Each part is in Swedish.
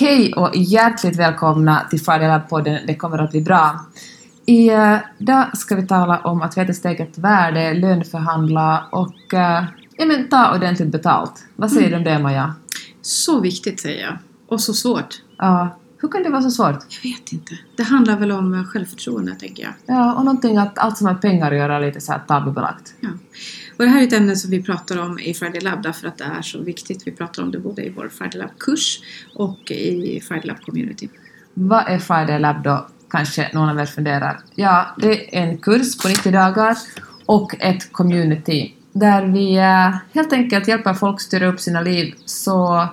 Hej och hjärtligt välkomna till FridayLab-podden. Det kommer att bli bra. Idag ska vi tala om att veta sitt eget värde, löneförhandla och ta ordentligt betalt. Vad säger du om det, Maja? Så viktigt, säger jag. Och så svårt. Ja. Hur kan det vara så svårt? Jag vet inte. Det handlar väl om självförtroende, tänker jag. Ja, och någonting att allt som har pengar att göra är lite så här tabubelagt. Ja. Och det här är ett ämne som vi pratar om i FridayLab därför att det är så viktigt. Vi pratar om det både i vår FridayLab-kurs och i FridayLab-community. Vad är FridayLab då? Kanske någon av er funderar. Ja, det är en kurs på 90 dagar och ett community där vi helt enkelt hjälper folk att styra upp sina liv så...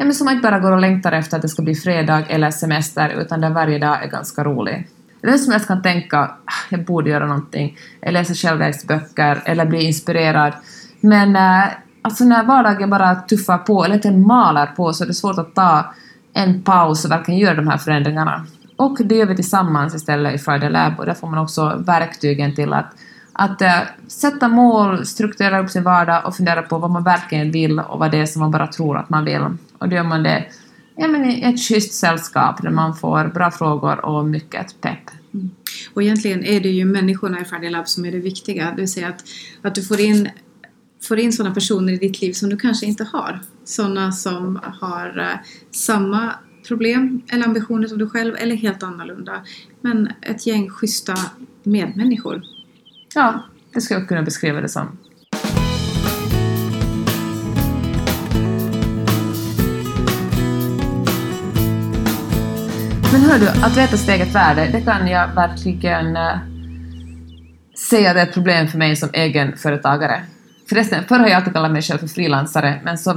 Ja, men som inte bara går och längtar efter att det ska bli fredag eller semester, utan där varje dag är ganska rolig. Vem som helst kan tänka, jag borde göra någonting, eller läsa självhjälpsböcker, eller bli inspirerad. Men när vardagen bara tuffar på, eller inte malar på, så är det svårt att ta en paus och verkligen göra de här förändringarna. Och det gör vi tillsammans istället i FridayLab, och där får man också verktygen till att sätta mål, strukturera upp sin vardag och fundera på vad man verkligen vill och vad det är som man bara tror att man vill. Och då gör man det i ett schysst sällskap där man får bra frågor och mycket pepp. Mm. Och egentligen är det ju människorna i FridayLab som är det viktiga. Det vill säga att du får in sådana personer i ditt liv som du kanske inte har. Sådana som har samma problem eller ambitioner som du själv eller helt annorlunda. Men ett gäng schyssta medmänniskor. Ja, det ska jag kunna beskriva det som. Men hör du, att veta sitt eget värde, det kan jag verkligen säga det är ett problem för mig som egenföretagare. Förresten, förr har jag alltid kallat mig själv för frilansare, men så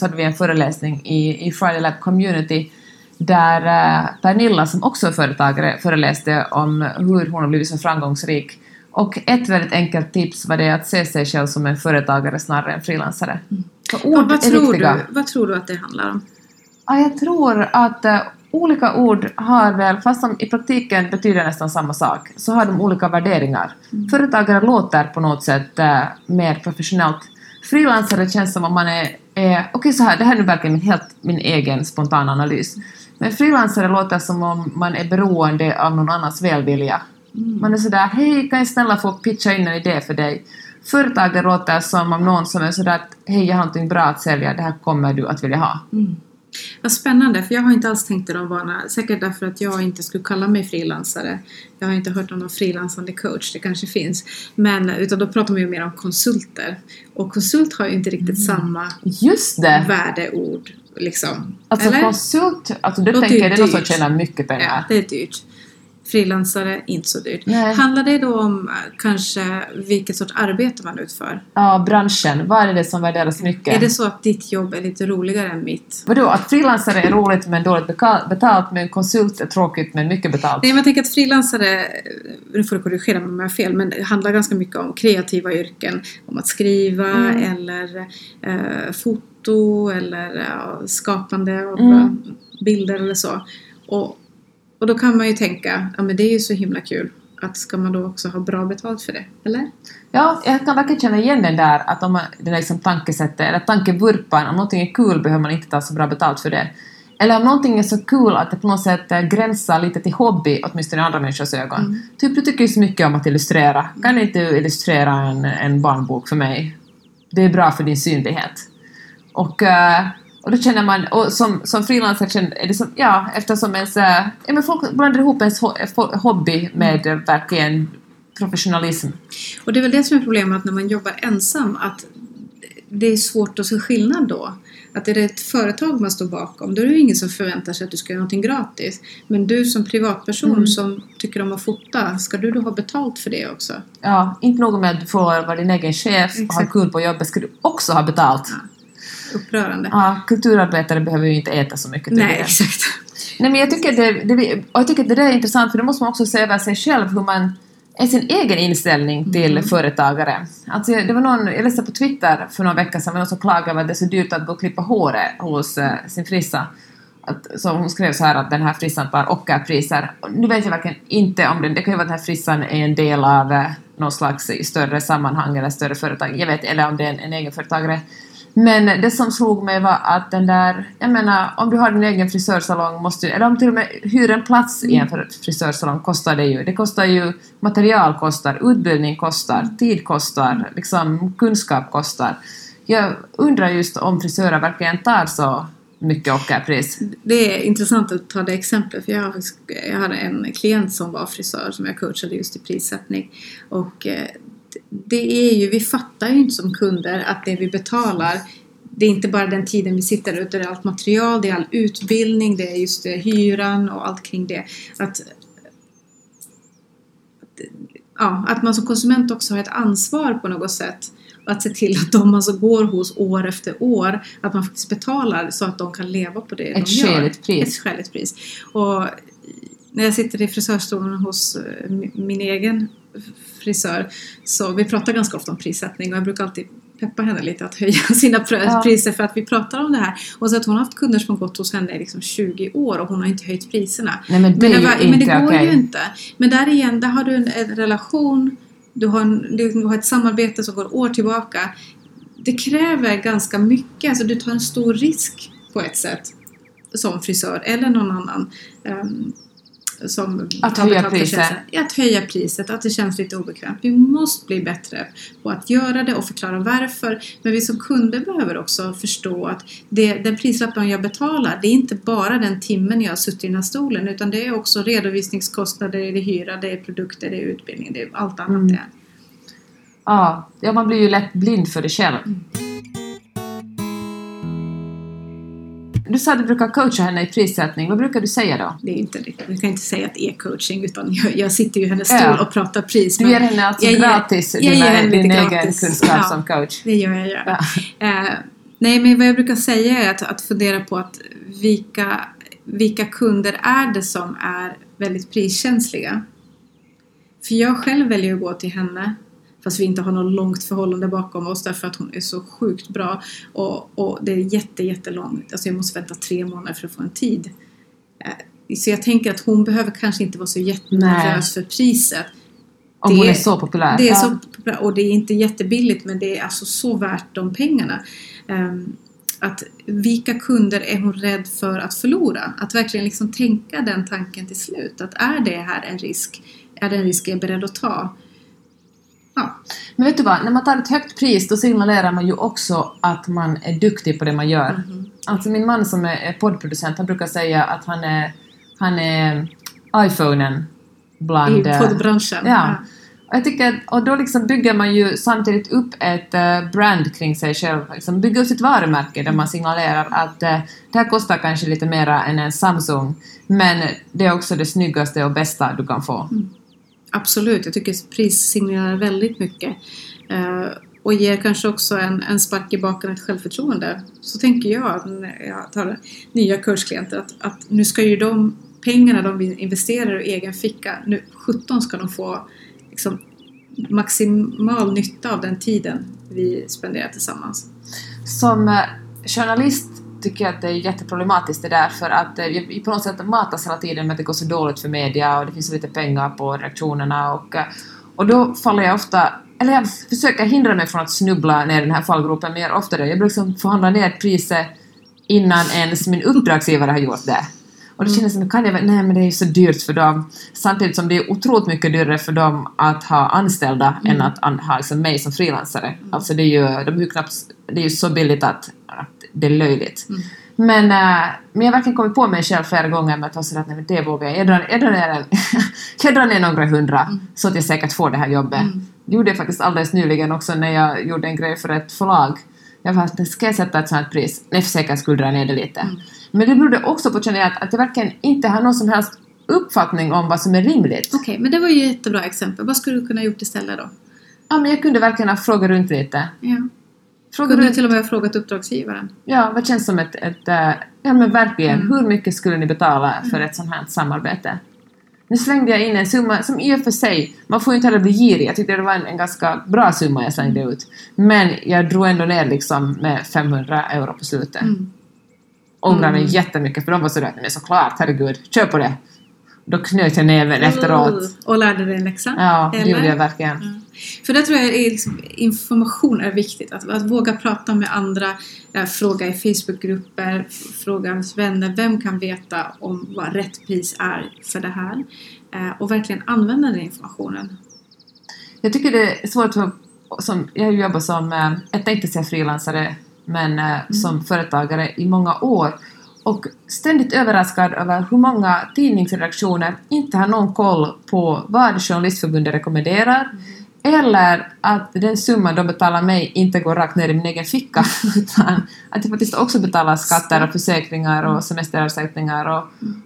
hade vi en föreläsning i FridayLab Community där Pernille, som också är företagare, föreläste om hur hon har blivit så framgångsrik. Och ett väldigt enkelt tips var det att se sig själv som en företagare snarare än frilansare. Mm. Vad tror du att det handlar om? Ja, jag tror att olika ord har väl, fast som i praktiken betyder nästan samma sak, så har de olika värderingar. Mm. Företagare låter på något sätt mer professionellt. Frilansare känns som om man det här är nu verkligen min egen spontana analys. Men frilansare låter som om man är beroende av någon annans välvilja. Mm. Man är sådär, hej, kan jag snälla få pitcha in en idé för dig? Företagare låter som om någon som är sådär, hej, jag har någonting bra att sälja, det här kommer du att vilja ha. Mm. Vad spännande, för jag har inte alls tänkt i de banorna. Säkert därför att jag inte skulle kalla mig frilansare. Jag har inte hört om någon frilansande coach, det kanske finns. Men utan då pratar man ju mer om konsulter. Och konsult har ju inte riktigt samma värdeord. Liksom. Alltså konsult, du tänker det är något som tjänar mycket pengar. Ja, det är dyrt. Frilansare, inte så dyrt. Nej. Handlar det då om kanske vilket sorts arbete man utför? Ja, branschen. Vad är det som värderas mycket? Är det så att ditt jobb är lite roligare än mitt? Vadå? Att frilansare är roligt men dåligt betalt, men konsult är tråkigt men mycket betalt? Nej, men jag tänker att frilansare, nu får du korrigera mig om jag har fel, men det handlar ganska mycket om kreativa yrken. Om att skriva eller foto eller skapande av bilder eller så. Och då kan man ju tänka, ja men det är ju så himla kul, att ska man då också ha bra betalt för det, eller? Ja, jag kan verkligen känna igen den där, att om man, det där liksom tankesättet, eller tankevurpan, om någonting är kul behöver man inte ta så bra betalt för det. Eller om någonting är så kul att det på något sätt gränsar lite till hobby, åtminstone i andra människors ögon. Mm. Typ, du tycker ju så mycket om att illustrera. Kan du inte illustrera en barnbok för mig? Det är bra för din synlighet. Och då känner man, och som frilansare är det som, ja, eftersom folk blandar ihop ens hobby med verkligen professionalism. Och det är väl det som är problemet när man jobbar ensam, att det är svårt att se skillnad då. Att är det ett företag man står bakom, då är det ingen som förväntar sig att du ska göra någonting gratis. Men du som privatperson som tycker om att fota, ska du då ha betalt för det också? Ja, inte något med att du får vara din egen chef. Exakt. Och ha kul på jobbet, ska du också ha betalt. Ja. Upprörande. Ja, kulturarbetare behöver ju inte äta så mycket. Nej, exakt. Nej, men jag tycker att det där är intressant, för då måste man också se över sig själv hur man är sin egen inställning till företagare. Alltså, det var någon, jag läste på Twitter för några veckor sedan, men någon som klagade över att det är så dyrt att gå och klippa håret hos sin frissa. Så hon skrev så här att den här frissan tar ockerpriser. Nu vet jag verkligen inte om det kan ju vara att den här frissan är en del av någon slags större sammanhang eller större företag. Jag vet, eller om det är en egen företagare. Men det som slog mig var att den där, jag menar, om du har din egen frisörsalong måste du, eller om till och med hyr en plats i en frisörsalong kostar det ju. Det kostar ju, material kostar, utbildning kostar, tid kostar, liksom kunskap kostar. Jag undrar just om frisörer verkligen tar så mycket ockerpris. Det är intressant att ta det exemplet, för jag hade en klient som var frisör som jag coachade just i prissättning, och det är ju, vi fattar ju inte som kunder att det vi betalar, det är inte bara den tiden vi sitter där, utan det är allt material, det är all utbildning, det är just det, hyran och allt kring det. Att man som konsument också har ett ansvar på något sätt, att se till att de alltså går hos år efter år, att man faktiskt betalar så att de kan leva på det de gör. Ett skäligt pris. Och när jag sitter i frisörstolen hos min egen frisör, så vi pratar ganska ofta om prissättning, och jag brukar alltid peppa henne lite att höja sina priser för att vi pratar om det här. Och så att hon har haft kunder som gått hos henne i liksom 20 år och hon har inte höjt priserna. Nej, men det går ju inte. Men där igen, där har du en relation, du har ett samarbete som går år tillbaka. Det kräver ganska mycket, alltså du tar en stor risk på ett sätt som frisör eller någon annan som att höja priset, att det känns lite obekvämt. Vi måste bli bättre på att göra det och förklara varför. Men vi som kunder behöver också förstå att den prislappen jag betalar, det är inte bara den timmen jag har suttit i den här stolen, utan det är också redovisningskostnader, det är hyra, det är produkter, det är utbildning, det är allt annat det är. Ja, man blir ju lätt blind för det själv. Du sa att du brukar coacha henne i prissättning. Vad brukar du säga då? Det är inte det. Jag kan inte säga att det är coaching, utan jag sitter ju i hennes stol och pratar pris. Du ger henne alltså din egen kunskap som coach. Det gör jag. Nej, men vad jag brukar säga är att fundera på att vilka kunder är det som är väldigt priskänsliga. För jag själv väljer att gå till henne, fast vi inte har något långt förhållande bakom oss, därför att hon är så sjukt bra. Och det är jättelångt. Alltså jag måste vänta 3 månader för att få en tid. Så jag tänker att hon behöver kanske inte vara så jättenervös för priset. Om hon är så populär. Det är så, och det är inte jättebilligt, men det är alltså så värt de pengarna. Att vilka kunder är hon rädd för att förlora? Att verkligen liksom tänka den tanken till slut. Att är det här en risk? Är det en risk jag är beredd att ta? Ja. Men vet du vad, när man tar ett högt pris då signalerar man ju också att man är duktig på det man gör. Mm-hmm. Alltså min man som är poddproducent, han brukar säga att han är iPhonen bland i poddbranschen. Ja. Och jag tycker att, och då liksom bygger man ju samtidigt upp ett brand kring sig själv, liksom bygger upp sitt varumärke där man signalerar att det här kostar kanske lite mera än en Samsung, men det är också det snyggaste och bästa du kan få. Mm. Absolut, jag tycker pris signalerar väldigt mycket och ger kanske också en spark i baken, ett självförtroende. Så tänker jag när jag tar nya kursklienter att nu ska ju de pengarna de investerar i egen ficka, nu 17 ska de få liksom maximal nytta av den tiden vi spenderar tillsammans. Som journalist tycker jag att det är jätteproblematiskt det där, för att på något sätt matas hela tiden med att det går så dåligt för media och det finns så lite pengar på reaktionerna och då faller jag ofta, eller jag försöker hindra mig från att snubbla ner i den här fallgropen, men jag gör ofta det. Jag brukar liksom förhandla ner priset innan ens min uppdragsgivare har gjort det. Och det känns som, nej men det är ju så dyrt för dem. Samtidigt som det är otroligt mycket dyrare för dem att ha anställda än att ha liksom mig som frilansare. Alltså det är ju så billigt att det är löjligt. Mm. Men jag har verkligen kommit på mig själv flera gånger med att jag säger att nej, det vågar jag. Jag drar ner några 100 så att jag säkert får det här jobbet. Det gjorde jag faktiskt alldeles nyligen också när jag gjorde en grej för ett förlag. Jag bara, ska jag sätta ett sånt pris? Nej, för säkert skulle dra ner det lite. Men det berodde också på att jag verkligen inte har någon som helst uppfattning om vad som är rimligt. Okej, men det var ju ett jättebra exempel. Vad skulle du kunna ha gjort istället då? Ja, men jag kunde verkligen ha frågat runt lite. Ja. Kunde du till och med ha frågat uppdragsgivaren? Ja, vad känns som men verkligen, hur mycket skulle ni betala för ett sånt här samarbete? Nu slängde jag in en summa som i och för sig, man får ju inte heller bli girig. Jag tyckte det var en ganska bra summa jag slängde ut. Men jag drog ändå ner liksom med 500 euro på slutet. Ångrar mig jättemycket, för de var sådär, men såklart, herregud, kör på det. Då knöt jag näven efteråt. Och lärde dig läxan? Ja, det gjorde jag verkligen. För det tror jag är liksom, information är viktigt. Att våga prata med andra, fråga i Facebookgrupper, fråga ens vänner. Vem kan veta om vad rätt pris är för det här? Och verkligen använda den informationen. Jag tycker det är svårt för, som jag jobbar som, jag tänkte säga frilansare, men som företagare i många år. Och ständigt överraskad över hur många tidningsredaktioner inte har någon koll på vad Journalistförbundet rekommenderar. Eller att den summa de betalar mig inte går rakt ner i min egen ficka. Utan att jag faktiskt också betalar skatter och försäkringar och semesterersättningar.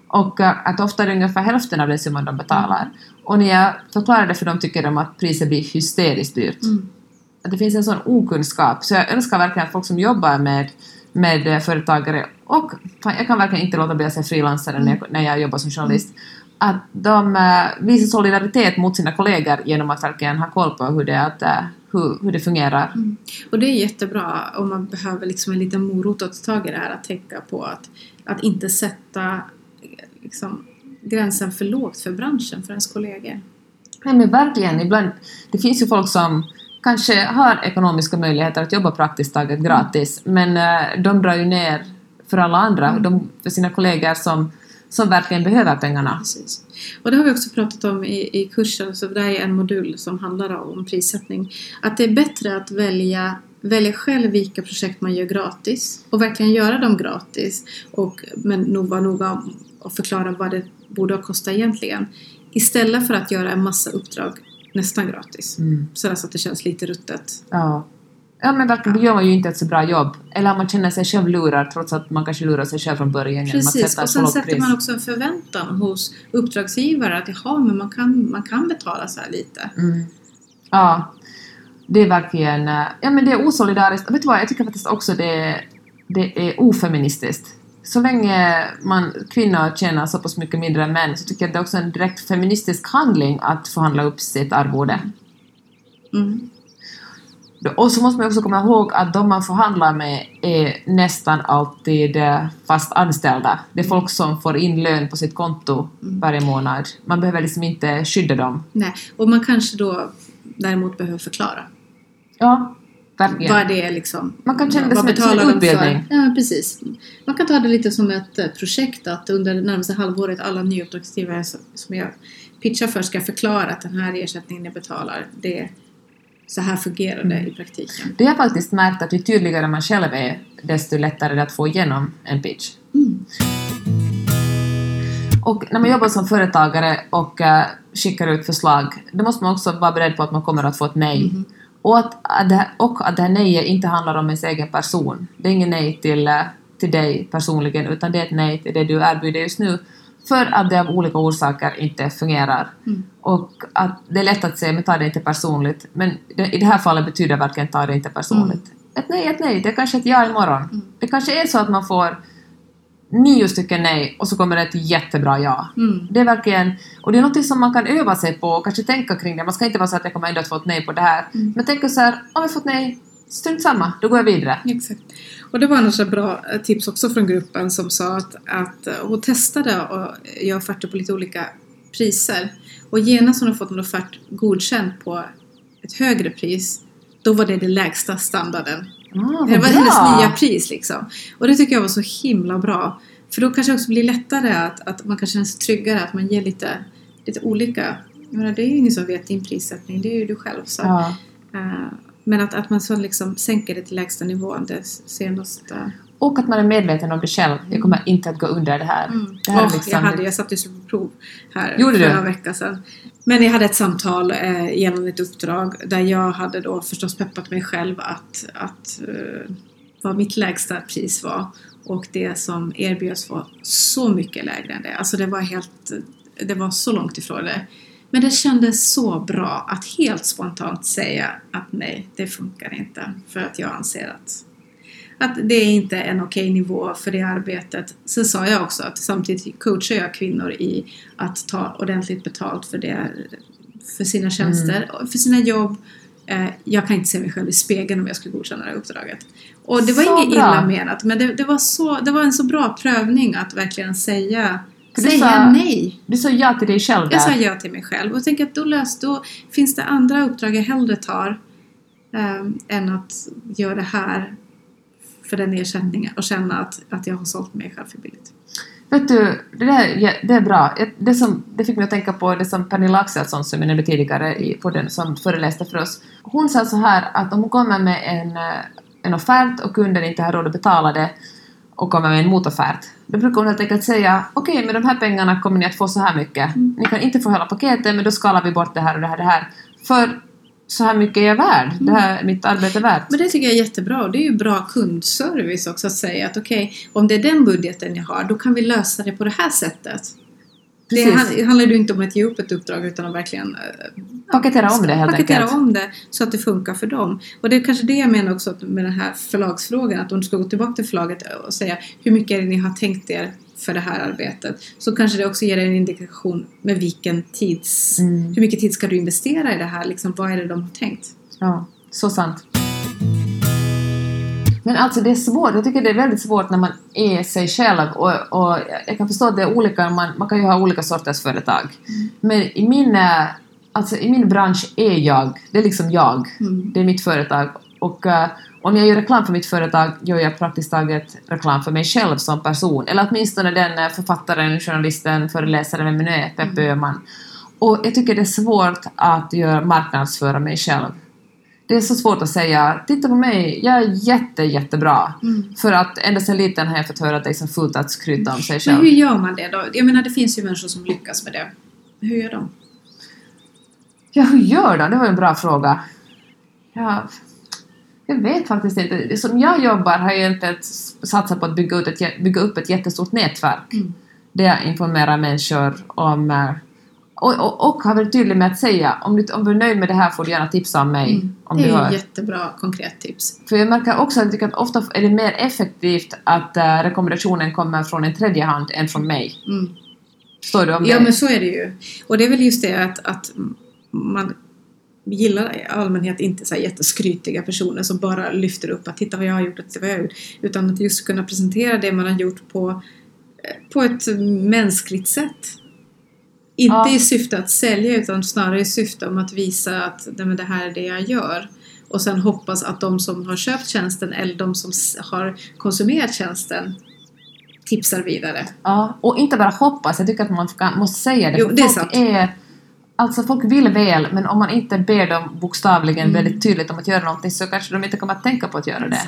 Och att ofta är det ungefär hälften av den summan de betalar. Och när jag förklarar det för dem tycker de att priset blir hysteriskt dyrt. Att det finns en sån okunskap. Så jag önskar verkligen att folk som jobbar med företagare, och jag kan verkligen inte låta bli att säga frilansare när jag jobbar som journalist, att de visar solidaritet mot sina kollegor genom att verkligen ha koll på hur det fungerar. Och det är jättebra om man behöver liksom en liten morot att ta i det här, att tänka på att inte sätta liksom, gränsen för lågt för branschen, för ens kollegor. Nej men verkligen, ibland, det finns ju folk som kanske har ekonomiska möjligheter att jobba praktiskt taget gratis. Men de drar ju ner för alla andra. För sina kollegor som verkligen behöver pengarna. Precis. Och det har vi också pratat om i kursen. Så det är en modul som handlar om prissättning. Att det är bättre att välja själv vilka projekt man gör gratis. Och verkligen göra dem gratis. Men noga och förklara vad det borde ha kostat egentligen. Istället för att göra en massa uppdrag nästan gratis. Sådär så att det känns lite ruttet. Ja men verkligen, då gör man ju inte ett så bra jobb. Eller man känner sig själv lurad, trots att man kanske lurar sig själv från början. Precis, och sen sätter man också en förväntan hos uppdragsgivare att jaha, men man kan betala så här lite. Ja, det är verkligen, ja men det är osolidariskt. Vet du vad, jag tycker faktiskt också det är ofeministiskt. Så länge kvinnor tjänar så pass mycket mindre än män, så tycker jag att det är också en direkt feministisk handling att förhandla upp sitt arvode. Och så måste man också komma ihåg att de man förhandlar med är nästan alltid fast anställda. Det är folk som får in lön på sitt konto varje månad. Man behöver liksom inte skydda dem. Nej, och man kanske då däremot behöver förklara. Ja. Vad det är liksom, man kan känna det som en utbildning. Ja, precis. Man kan ta det lite som ett projekt att under det närmaste halvåret alla nya uppdragsgivare som jag pitchar för ska förklara att den här ersättningen jag betalar, det, så här fungerar det i praktiken. Det har faktiskt märkt att ju tydligare man själv är, desto lättare är det att få igenom en pitch. Och när man jobbar som företagare och skickar ut förslag, då måste man också vara beredd på att man kommer att få ett nej. Och att det här nejet inte handlar om ens egen person. Det är ingen nej till dig personligen, utan det är ett nej till det du erbjuder just nu. För att det av olika orsaker inte fungerar. Och att det är lätt att säga, men ta det inte personligt. Men i det här fallet betyder det verkligen ta det inte personligt. Ett nej. Det är kanske ett ja imorgon. Det kanske är så att man får 9 stycken nej och så kommer det ett jättebra ja. Det är verkligen, och det är något som man kan öva sig på och kanske tänka kring det. Man ska inte vara så att jag kommer ändå att få ett nej på det här. Men tänk så här, om jag fått nej, strunt samma, då går jag vidare. Exakt. Och det var annars ett bra tips också från gruppen som sa att hon testade och jag offerter på lite olika priser. Och genast hon har fått en offert godkänd på ett högre pris, då var det den lägsta standarden. Det var hennes nya pris liksom. Och det tycker jag var så himla bra. För då kanske det också blir lättare att man kanske känner sig tryggare. Att man ger lite olika. Jag menar, det är ju ingen som vet din prissättning. Det är ju du själv. Så. Ja. Men att man så liksom sänker det till lägsta nivån. Det senaste. Och att man är medveten om det själv. Jag kommer inte att gå under det här. Det här liksom... jag satt ju på prov här för några veckor sedan. Men jag hade ett samtal genom ett uppdrag där jag hade då förstås peppat mig själv att vad mitt lägsta pris var. Och det som erbjöds var så mycket lägre än det. Alltså det var så långt ifrån det. Men det kändes så bra att helt spontant säga att nej, det funkar inte. För att jag anser att det är inte en okej nivå för det arbetet. Sen sa jag också att samtidigt coachar jag kvinnor i att ta ordentligt betalt för sina tjänster, för sina jobb. Jag kan inte se mig själv i spegeln om jag skulle godkänna det här uppdraget. Och det var inget illa menat, men det var en så bra prövning att verkligen säga Du sa ja till dig själv där. Jag sa ja till mig själv. Och tänk att då finns det andra uppdrag jag hellre tar än att göra det här för den ersättningen. Och känna att jag har sålt mig själv för billigt. Vet du, det är bra. Det fick mig att tänka på det som Pernille Axelsson, som jag nämnde tidigare i podden, som föreläste för oss. Hon sa så här att om hon kommer med en offert och kunden inte har råd att betala det och kommer med en motoffert, då brukar hon helt enkelt säga okej, med de här pengarna kommer ni att få så här mycket. Ni kan inte få hela paketet, men då skalar vi bort det här och det här. Det här. För så här mycket är jag värd. Det här är mitt arbete värt. Men det tycker jag är jättebra. Och det är ju bra kundservice också att säga att okej, om det är den budgeten jag har, då kan vi lösa det på det här sättet. Precis. Det handlar ju inte om att ge upp ett uppdrag utan om verkligen paketera om det så att det funkar för dem. Och det är kanske det jag menar också med den här förlagsfrågan, att om du ska gå tillbaka till förlaget och säga hur mycket ni har tänkt er för det här arbetet, så kanske det också ger en indikation med hur mycket tid ska du investera i det här, liksom, vad är det de har tänkt? Ja, så sant. Men alltså det är svårt, jag tycker det är väldigt svårt när man är sig själv och jag kan förstå att det är olika, man kan ju ha olika sorters företag. Mm. Men i min bransch är jag, det är liksom jag, det är mitt företag och om jag gör reklam för mitt företag gör jag praktiskt taget reklam för mig själv som person. Eller åtminstone den författaren, journalisten, föreläsaren, vem nu är, Peppe Öhman. Och jag tycker det är svårt att marknadsföra mig själv. Det är så svårt att säga, titta på mig, jag är jättebra. Mm. För att ända sedan liten har jag fått höra att det är som fullt att skryta om sig själv. Men hur gör man det då? Jag menar, det finns ju människor som lyckas med det. Hur gör de? Ja, hur gör de? Det var en bra fråga. Ja, jag vet faktiskt inte. Som jag jobbar har jag egentligen satsat på att bygga upp ett jättestort nätverk. Mm. Där jag informerar människor om... Och har varit tydlig med att säga om du är nöjd med det här får du gärna tipsa om mig. Mm. Om det är jättebra konkret tips. För jag märker också att ofta är det mer effektivt att rekommendationen kommer från en tredje hand än från mig. Mm. Står du om det? Ja, men så är det ju. Och det är väl just det att man gillar i allmänhet inte så här jätteskrytiga personer som bara lyfter upp att titta vad jag har gjort, utan att just kunna presentera det man har gjort på ett mänskligt sätt. Inte i syfte att sälja utan snarare i syfte om att visa att det här är det jag gör. Och sen hoppas att de som har köpt tjänsten eller de som har konsumerat tjänsten tipsar vidare. Ja, och inte bara hoppas. Jag tycker att man måste säga det. Jo, det är sant. Alltså folk vill väl, men om man inte ber dem bokstavligen väldigt tydligt om att göra någonting så kanske de inte kommer att tänka på att göra det.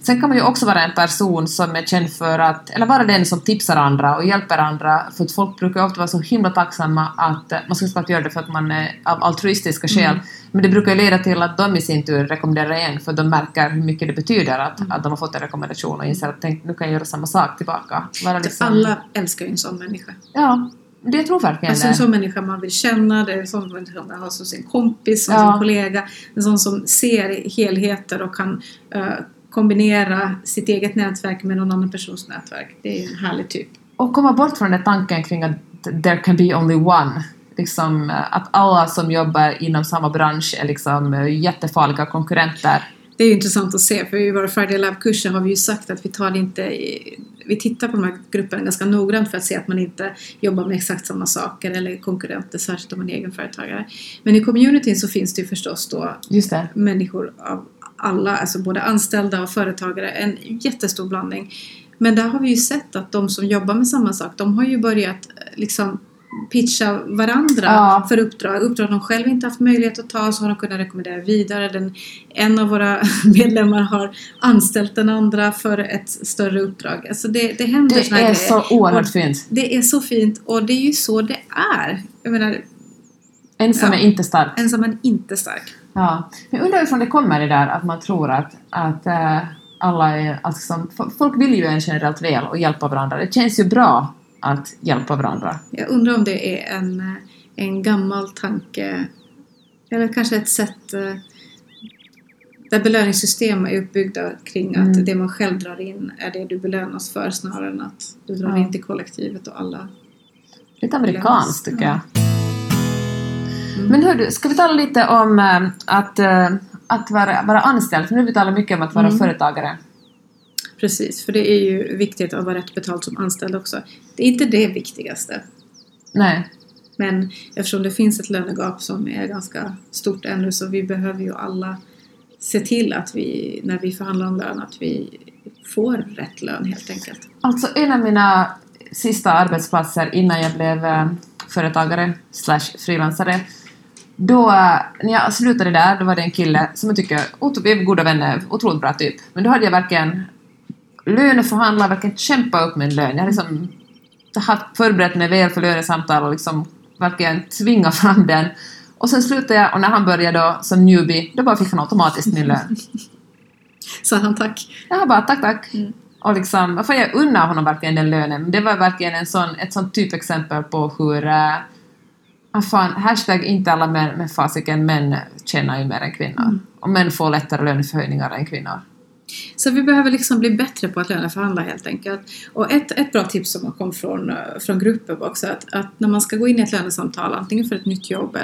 Sen kan man ju också vara en person som är känd för att, eller vara den som tipsar andra och hjälper andra. För att folk brukar ofta vara så himla tacksamma att man ska såklart göra det för att man är av altruistiska skäl. Mm. Men det brukar leda till att de i sin tur rekommenderar en för de märker hur mycket det betyder att de har fått en rekommendation och inser att nu kan jag göra samma sak tillbaka. Alla älskar ju en sån människa. Ja. Det tror verkligen. Alltså en sån människa man vill känna, det är en sån människa man har som sin kompis, som sin kollega, en sån som ser helheter och kan kombinera sitt eget nätverk med någon annan persons nätverk. Det är en härlig typ. Och komma bort från den tanken kring att there can be only one. Liksom, att alla som jobbar inom samma bransch är liksom jättefarliga konkurrenter. Det är ju intressant att se, för i våra FridayLab-kurser har vi ju sagt att vi tittar på de här grupperna ganska noggrant för att se att man inte jobbar med exakt samma saker eller konkurrenter, särskilt om man är egenföretagare. Men i communityn så finns det ju förstås då människor av alla, alltså både anställda och företagare, en jättestor blandning. Men där har vi ju sett att de som jobbar med samma sak, de har ju börjat liksom pitcha varandra för uppdrag de själva inte haft möjlighet att ta, så har de kunnat rekommendera vidare. En av våra medlemmar har anställt den andra för ett större uppdrag. Alltså det händer. Det är så oerhört fint. Det är så fint och det är ju så det är. Jag menar, ensam är inte stark. Ja. Jag undrar ifrån det kommer det där att man tror att alla är, alltså, folk vill ju en generellt väl och hjälpa varandra. Det känns ju bra att hjälpa varandra. Jag undrar om det är en gammal tanke eller kanske ett sätt där belöningssystem är uppbyggda kring att det man själv drar in är det du belönas för snarare än att du drar in till kollektivet och alla. Lite amerikanskt tycker jag. Mm. Men hördu, ska vi tala lite om att vara anställd? För nu vi talar mycket om att vara företagare. Precis, för det är ju viktigt att vara rätt betalt som anställd också. Det är inte det viktigaste. Nej. Men eftersom det finns ett lönegap som är ganska stort ännu, så vi behöver ju alla se till att vi, när vi förhandlar om lön, att vi får rätt lön helt enkelt. Alltså en av mina sista arbetsplatser innan jag blev företagare/frilansare, då när jag slutade där, då var det en kille som jag tycker, vi är goda vänner, otroligt bra typ. Men då hade jag verkligen löneförhandlat, verkligen kämpa upp min lön. Jag hade liksom förberett mig väl för lönesamtal och liksom verkligen tvinga fram den. Och sen slutade jag, och när han började då som newbie, då bara fick han automatiskt min lön. Så han tack? Ja, bara tack. Mm. Och liksom, varför jag unnar honom verkligen den lönen. Men det var verkligen ett sånt typexempel på hur hashtag inte alla män, men fasiken, män tjänar ju mer än kvinnor. Mm. Och män får lättare löneförhöjningar än kvinnor. Så vi behöver liksom bli bättre på att löneförhandla helt enkelt. Och ett bra tips som kom från gruppen var också att när man ska gå in i ett lönesamtal, antingen för ett nytt jobb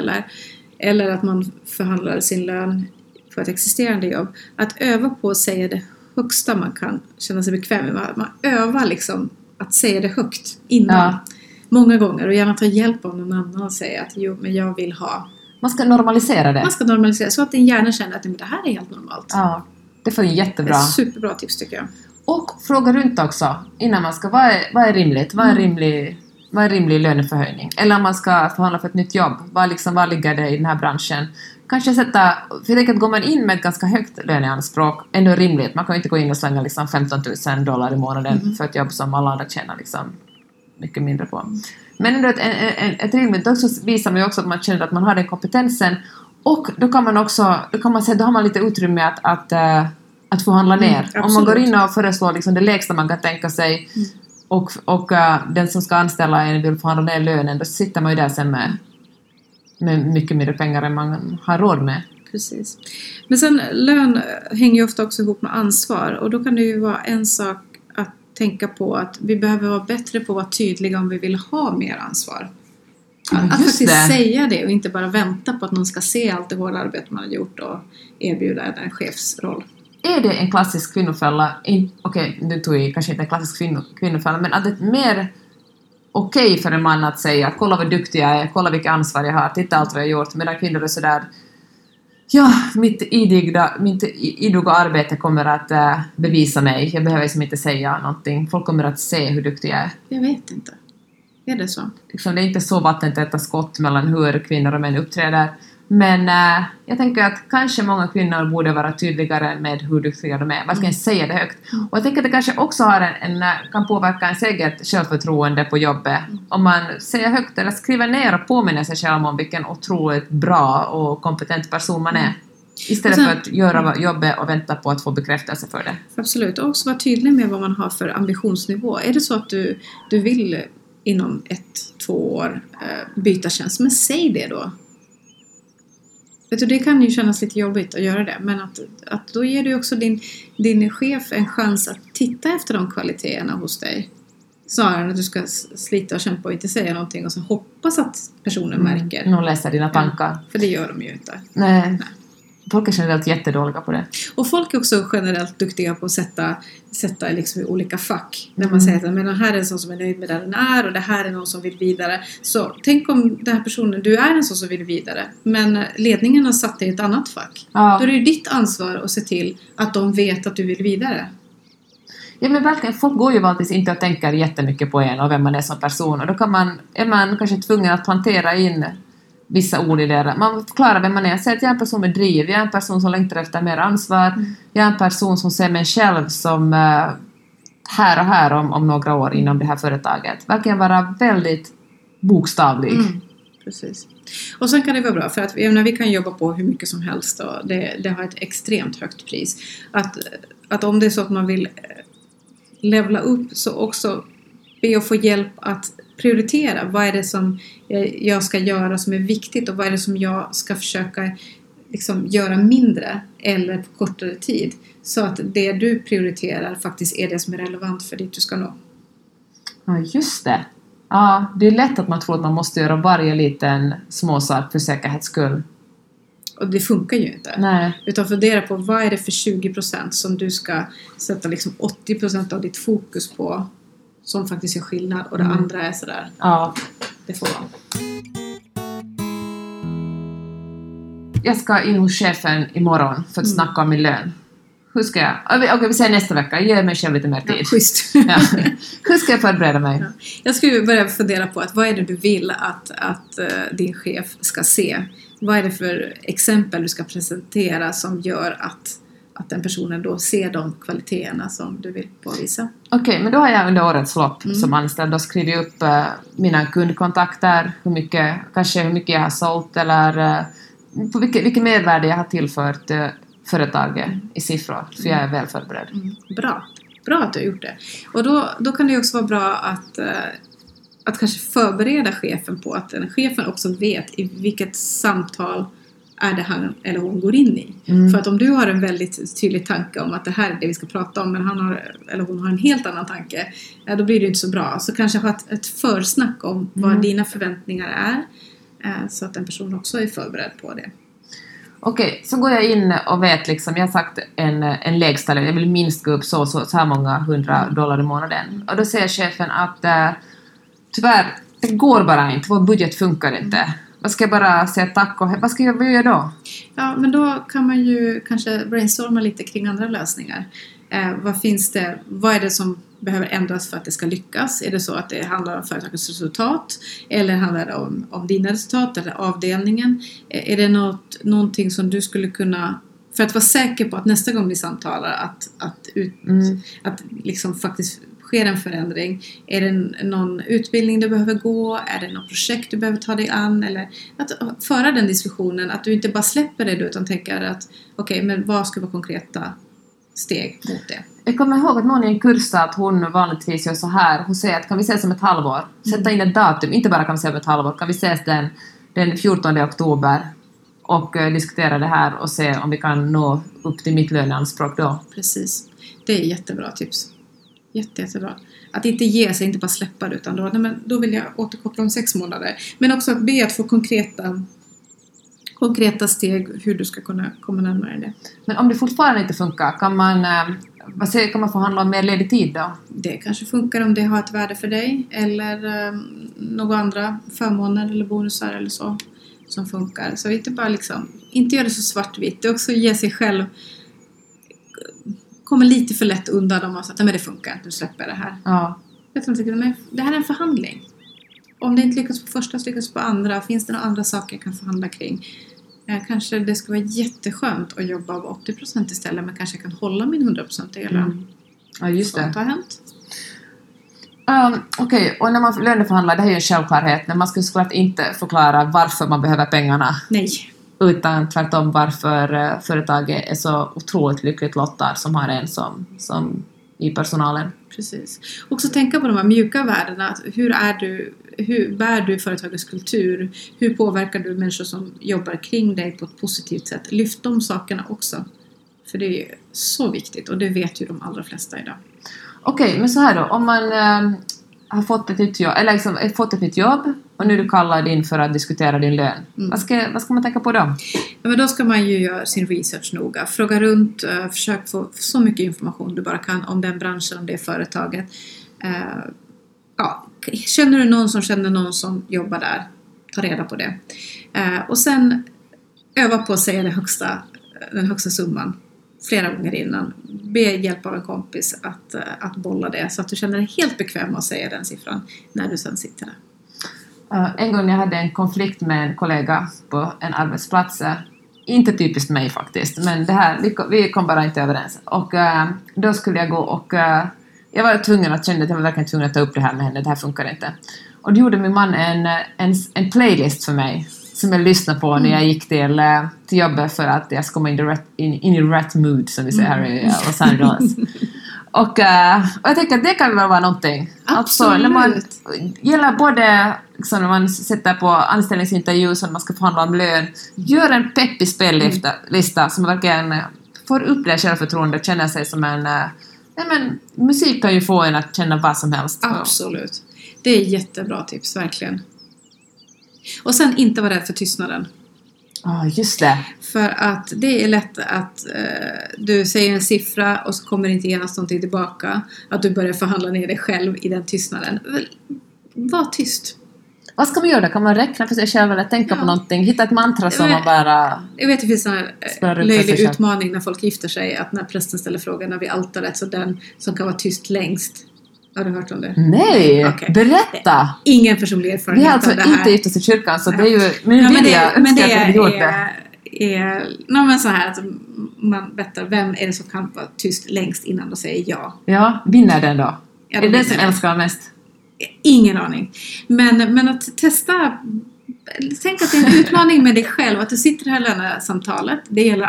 eller att man förhandlar sin lön på ett existerande jobb, att öva på att säga det högsta man kan känna sig bekväm med. Man övar liksom att säga det högt innan. Ja. Många gånger, och gärna ta hjälp av någon annan och säga att jo, men jag vill ha. Man ska normalisera det. Man ska normalisera så att din hjärna känner att men det här är helt normalt. Ja. Det får ju jättebra. Det är superbra tips tycker jag. Och fråga runt också innan man ska, vad är rimligt? Vad är rimlig löneförhöjning? Eller om man ska förhandla för ett nytt jobb, vad ligger det i den här branschen? Kanske sätta, för det går man in med ett ganska högt löneanspråk, ändå rimligt. Man kan ju inte gå in och slänga liksom $15,000 i månaden för ett jobb som alla andra tjänar liksom mycket mindre på. Men ändå ett rimligt, då visar man ju också att man känner att man har den kompetensen. Och då kan man också, då har man lite utrymme att förhandla ner. Om man går in och föreslår liksom det lägsta man kan tänka sig och den som ska anställa en vill förhandla ner lönen, då sitter man ju där sen med mycket mer pengar än man har råd med. Precis. Men sen lön hänger ju ofta också ihop med ansvar, och då kan det ju vara en sak att tänka på att vi behöver vara bättre på att vara tydliga om vi vill ha mer ansvar. Att faktiskt säga det och inte bara vänta på att någon ska se allt det hårda arbete man har gjort och erbjuda en chefsroll. Är det en klassisk kvinnofälla? Okej, nu tog jag kanske inte en klassisk kvinnofälla, men att det är mer okej för en man att säga kolla vad duktig jag är, kolla vilket ansvar jag har, titta allt vad jag har gjort, medan kvinnor är sådär mitt idoga arbete kommer att bevisa mig, jag behöver liksom inte säga någonting, folk kommer att se hur duktig jag är. Jag vet inte. Är det så? Liksom, det är inte så vattentäta skott mellan hur kvinnor och män uppträder. Men jag tänker att kanske många kvinnor borde vara tydligare med hur duktiga de är. Man ska säga det högt. Och jag tänker att det kanske också har kan påverka ens eget självförtroende på jobbet. Om man säger högt eller skriver ner och påminner sig själv om vilken otroligt bra och kompetent person man är. Istället för att göra jobbet och vänta på att få bekräftelse för det. Absolut. Och också vara tydlig med vad man har för ambitionsnivå. Är det så att du vill inom 1-2 år byta tjänst, men säg det då. Vet du, det kan ju kännas lite jobbigt att göra det, men att då ger du också din chef en chans att titta efter de kvaliteterna hos dig, snarare än att du ska slita och kämpa och inte säga någonting och så hoppas att personen märker. Någon läser dina tankar. Ja, för det gör de ju inte. Nej. Folk är generellt jättedåliga på det. Och folk är också generellt duktiga på att sätta liksom i olika fack. När man säger att men den här är en sån som är nöjd med där den är. Och det här är någon som vill vidare. Så tänk om den här personen, du är en sån som vill vidare. Men ledningen har satt dig i ett annat fack. Ja. Då är det ju ditt ansvar att se till att de vet att du vill vidare. Ja, men verkligen, folk går ju alltid inte och tänker jättemycket på en och vem man är som person. Och då är man kanske tvungen att plantera in vissa ord i det. Man förklarar vem man är. Säg att jag är en person med driv. Jag är en person som längtar efter mer ansvar. Jag är en person som ser mig själv som här och här om några år inom det här företaget. Verkligen vara väldigt bokstavlig. Precis. Och sen kan det vara bra för att vi kan jobba på hur mycket som helst. Och det har ett extremt högt pris. Att om det är så att man vill levla upp, så också be att få hjälp att prioritera. Vad är det som jag ska göra som är viktigt, och vad är det som jag ska försöka liksom göra mindre eller på kortare tid, så att det du prioriterar faktiskt är det som är relevant för dit du ska nå. Ja, just det. Ja, det är lätt att man tror att man måste göra varje liten småsak för säkerhets skull. Och det funkar ju inte. Nej. Utan fundera på vad är det för 20% som du ska sätta liksom 80% av ditt fokus på. Som faktiskt gör skillnad. Och det andra är sådär. Ja. Det får vara. Jag ska in hos chefen imorgon för att snacka om min lön. Hur ska jag? Okej, vi säger nästa vecka. Ge mig själv lite mer tid. Ja, schysst. Ja. Hur ska jag förbereda mig? Ja. Jag ska ju börja fundera på att vad är det du vill att din chef ska se? Vad är det för exempel du ska presentera som gör att den personen då ser de kvaliteterna som du vill påvisa? Okej, men då har jag under årets lopp som anställd då skrivit upp mina kundkontakter. Hur mycket jag har sålt eller på vilket mervärde jag har tillfört företaget i siffror. För jag är väl förberedd. Mm. Bra att du har gjort det. Och då kan det också vara bra att kanske förbereda chefen på att chefen också vet i vilket samtal är det han eller hon går in i. Mm. För att om du har en väldigt tydlig tanke om att det här är det vi ska prata om men han har, eller hon har en helt annan tanke, då blir det inte så bra. Så kanske ha ett försnack om vad dina förväntningar är så att den personen också är förberedd på det. Okej, så går jag in och vet liksom, jag har sagt en lägsta lön, jag vill minst gå upp så här många $100 i månaden. Och då säger chefen att tyvärr, det går bara inte, vår budget funkar inte. Vad ska jag bara säga tack och vad ska jag göra då? Ja, men då kan man ju kanske brainstorma lite kring andra lösningar. Vad finns det, vad är det som behöver ändras för att det ska lyckas? Är det så att det handlar om företagets resultat? Eller handlar det om dina resultat eller avdelningen? Är det någonting som du skulle kunna, för att vara säker på att nästa gång vi samtalar att liksom faktiskt sker en förändring? Är det någon utbildning du behöver gå? Är det något projekt du behöver ta dig an? Eller att föra den diskussionen, att du inte bara släpper det utan tänker att okej, men vad ska vara konkreta steg mot det? Jag kommer ihåg att någon i en kurs sa att hon vanligtvis gör så här. Hon säger att kan vi ses om ett halvår? Sätta in ett datum, inte bara kan vi ses om ett halvår. Kan vi ses den 14 oktober och diskutera det här och se om vi kan nå upp till mitt löneanspråk då? Precis, det är jättebra tips. Jättebra. Att inte ge sig, inte bara släppa det, utan då vill jag återkoppla om 6 månader. Men också att be att få konkreta steg hur du ska kunna komma närmare det. Men om det fortfarande inte funkar, kan man förhandla om mer ledig tid då? Det kanske funkar om det har ett värde för dig eller några andra förmåner eller bonusar eller så som funkar. Så inte bara liksom, inte göra det så svartvitt. Det också ge sig själv, kommer lite för lätt undan om man säger att nej, det funkar inte, du släpper det här. Ja. Jag tror inte, men det här är en förhandling. Om det inte lyckas på första, så lyckas på andra. Finns det några andra saker jag kan förhandla kring? Kanske det skulle vara jätteskönt att jobba av 80% istället, men kanske jag kan hålla min 100% eller ja, just det. Sånt har hänt. Okej, och när man löneförhandlar, det här är ju en självklarhet, men man skulle såklart inte förklara varför man behöver pengarna. Nej. Utan tvärtom varför företaget är så otroligt lyckligt lottat som har en som i personalen. Precis. Och så tänka på de här mjuka värdena. Hur bär du företagets kultur? Hur påverkar du människor som jobbar kring dig på ett positivt sätt? Lyft de sakerna också. För det är så viktigt och det vet ju de allra flesta idag. Okej, men så här då. Om man har fått ett nytt jobb, eller liksom fått ett nytt jobb och nu du kallar din för att diskutera din lön. Vad ska man tänka på då? Ja, men då ska man ju göra sin research noga. Fråga runt, försök få så mycket information du bara kan om den branschen, om det företaget. Ja, känner du någon som känner någon som jobbar där? Ta reda på det. Och sen öva på att säga den högsta summan flera gånger innan. Be hjälp av en kompis att bolla det så att du känner dig helt bekväm med att säga den siffran när du sen sitter där. En gång jag hade en konflikt med en kollega på en arbetsplats. Inte typiskt mig faktiskt, men det här, vi kom bara inte överens. Och då skulle jag gå och jag var tvungen att känna att jag var verkligen tvungen att ta upp det här med henne. Det här funkar inte. Och då gjorde min man en playlist för mig som jag lyssnade på när jag gick till jobbet för att jag ska komma in i rätt mood, som vi säger här i Los Angeles. Och jag tänker att det kan väl vara någonting. Absolut. Alltså, när man gäller både liksom, när man sätter på anställningsintervju som man ska förhandla om lön, gör en peppig spellista som verkligen får upp det självförtroende och känner sig som en... men musik kan ju få en att känna vad som helst. Absolut. Det är jättebra tips, verkligen. Och sen inte vara rädd för tystnaden. Ja, just det. För att det är lätt att du säger en siffra och så kommer det inte genast någonting tillbaka. Att du börjar förhandla ner dig själv i den tystnaden. Var tyst. Vad ska man göra? Kan man räkna för sig själv eller tänka på någonting? Hitta ett mantra som man bara... Jag vet, det finns en löjlig utmaning när folk gifter sig. Att när prästen ställer frågan vid altaret, så den som kan vara tyst längst. Har du hört om det? Nej, okay. Berätta! Ingen personlig erfarenhet. Vi har alltså inte gift oss i kyrkan, så det är ju... Men så här att man bettar, vem är det som kan vara tyst längst innan de säger ja? Ja, vinner den då? Ja, är det som älskar mest? Ingen aning. Men att testa... Tänk att det är en utmaning med dig själv. Att du sitter här i det här samtalet. Det gäller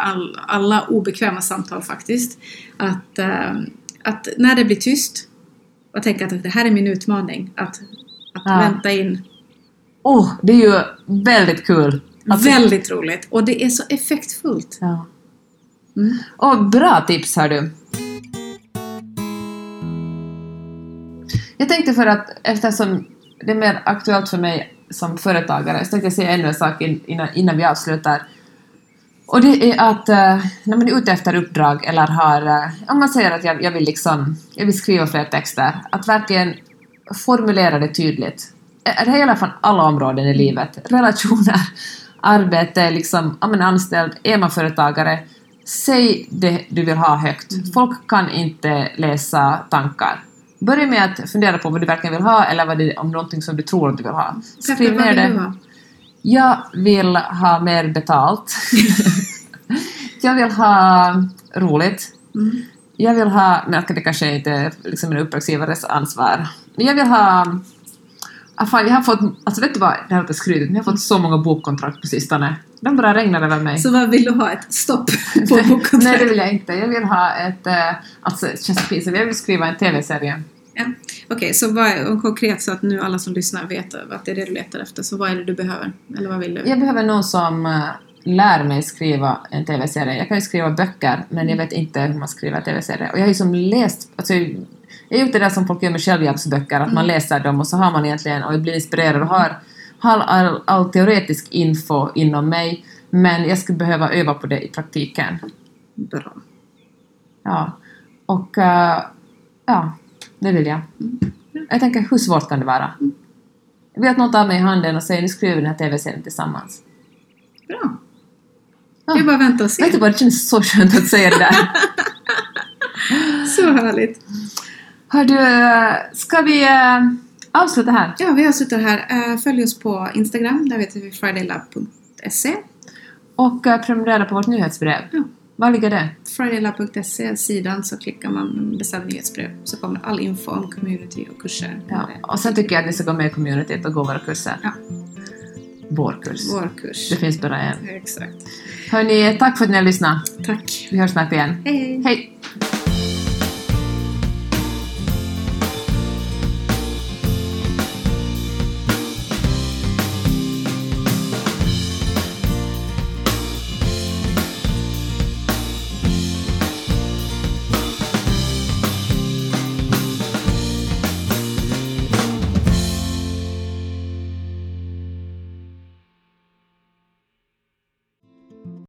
alla obekväma samtal faktiskt. Att när det blir tyst... Och tänka att det här är min utmaning. Att vänta in. Det är ju väldigt kul. Väldigt roligt. Och det är så effektfullt. Ja. Mm. Och bra tips har du. Jag tänkte, för att eftersom det är mer aktuellt för mig som företagare, så tänkte jag säga ännu en sak innan vi avslutar. Och det är att när man är ute efter uppdrag eller har... Om man säger att jag vill skriva fler texter. Att verkligen formulera det tydligt. Det är i alla fall alla områden i livet. Relationer, arbete, om man är anställd, är man företagare. Säg det du vill ha högt. Folk kan inte läsa tankar. Börja med att fundera på vad du verkligen vill ha, eller om någonting som du tror att du vill ha. Skriv ner det. Jag vill ha mer betalt. Jag vill ha roligt. Mm. Jag vill ha... Men det kanske inte är en uppdragsgivares ansvar. Jag vill ha... Jag har fått... Alltså vet du vad? Det här låter skrydigt. Men jag har fått så många bokkontrakt på sistone. De bara regnar över mig. Så vad vill du ha? Ett stopp på bokkontrakt? Nej, det vill jag inte. Jag vill ha ett... Alltså, jag vill skriva en tv-serie. Ja. Okej, så vad är konkret, så att nu alla som lyssnar vet att det är det du letar efter. Så vad är det du behöver? Eller vad vill du? Jag behöver någon som lär mig skriva en tv-serie. Jag kan ju skriva böcker, men jag vet inte hur man skriver tv-serier. Och jag har ju läst... Alltså, jag är ute där som folk gör med självhjälpsböcker. Att man läser dem och så har man egentligen... Och jag blir inspirerad och har all teoretisk info inom mig. Men jag skulle behöva öva på det i praktiken. Bra. Ja. Och... ja... Det vill jag. Jag tänker, hur svårt kan det vara? Jag vill att någon tar mig i handen och säger, nu skriver vi den här tv-serien tillsammans. Bra. Ja. Det är bara att vänta och se. Vet du vad, det känns så skönt att säga det där. Så härligt. Hör du, ska vi avsluta här? Ja, vi avslutar här. Följ oss på Instagram, där heter vi FridayLab.se. Och prenumerera på vårt nyhetsbrev. Ja. Var ligger det? FridayLab.se sidan, så klickar man beställ nyhetsbrev, så kommer all info om community och kurser. Ja. Och sen tycker jag att ni ska gå med i communityt och gå våra kurser. Ja. Vår kurs. Det finns bara en. Exakt. Hörni, tack för att ni har lyssnat. Tack. Vi hörs snart igen. Hej.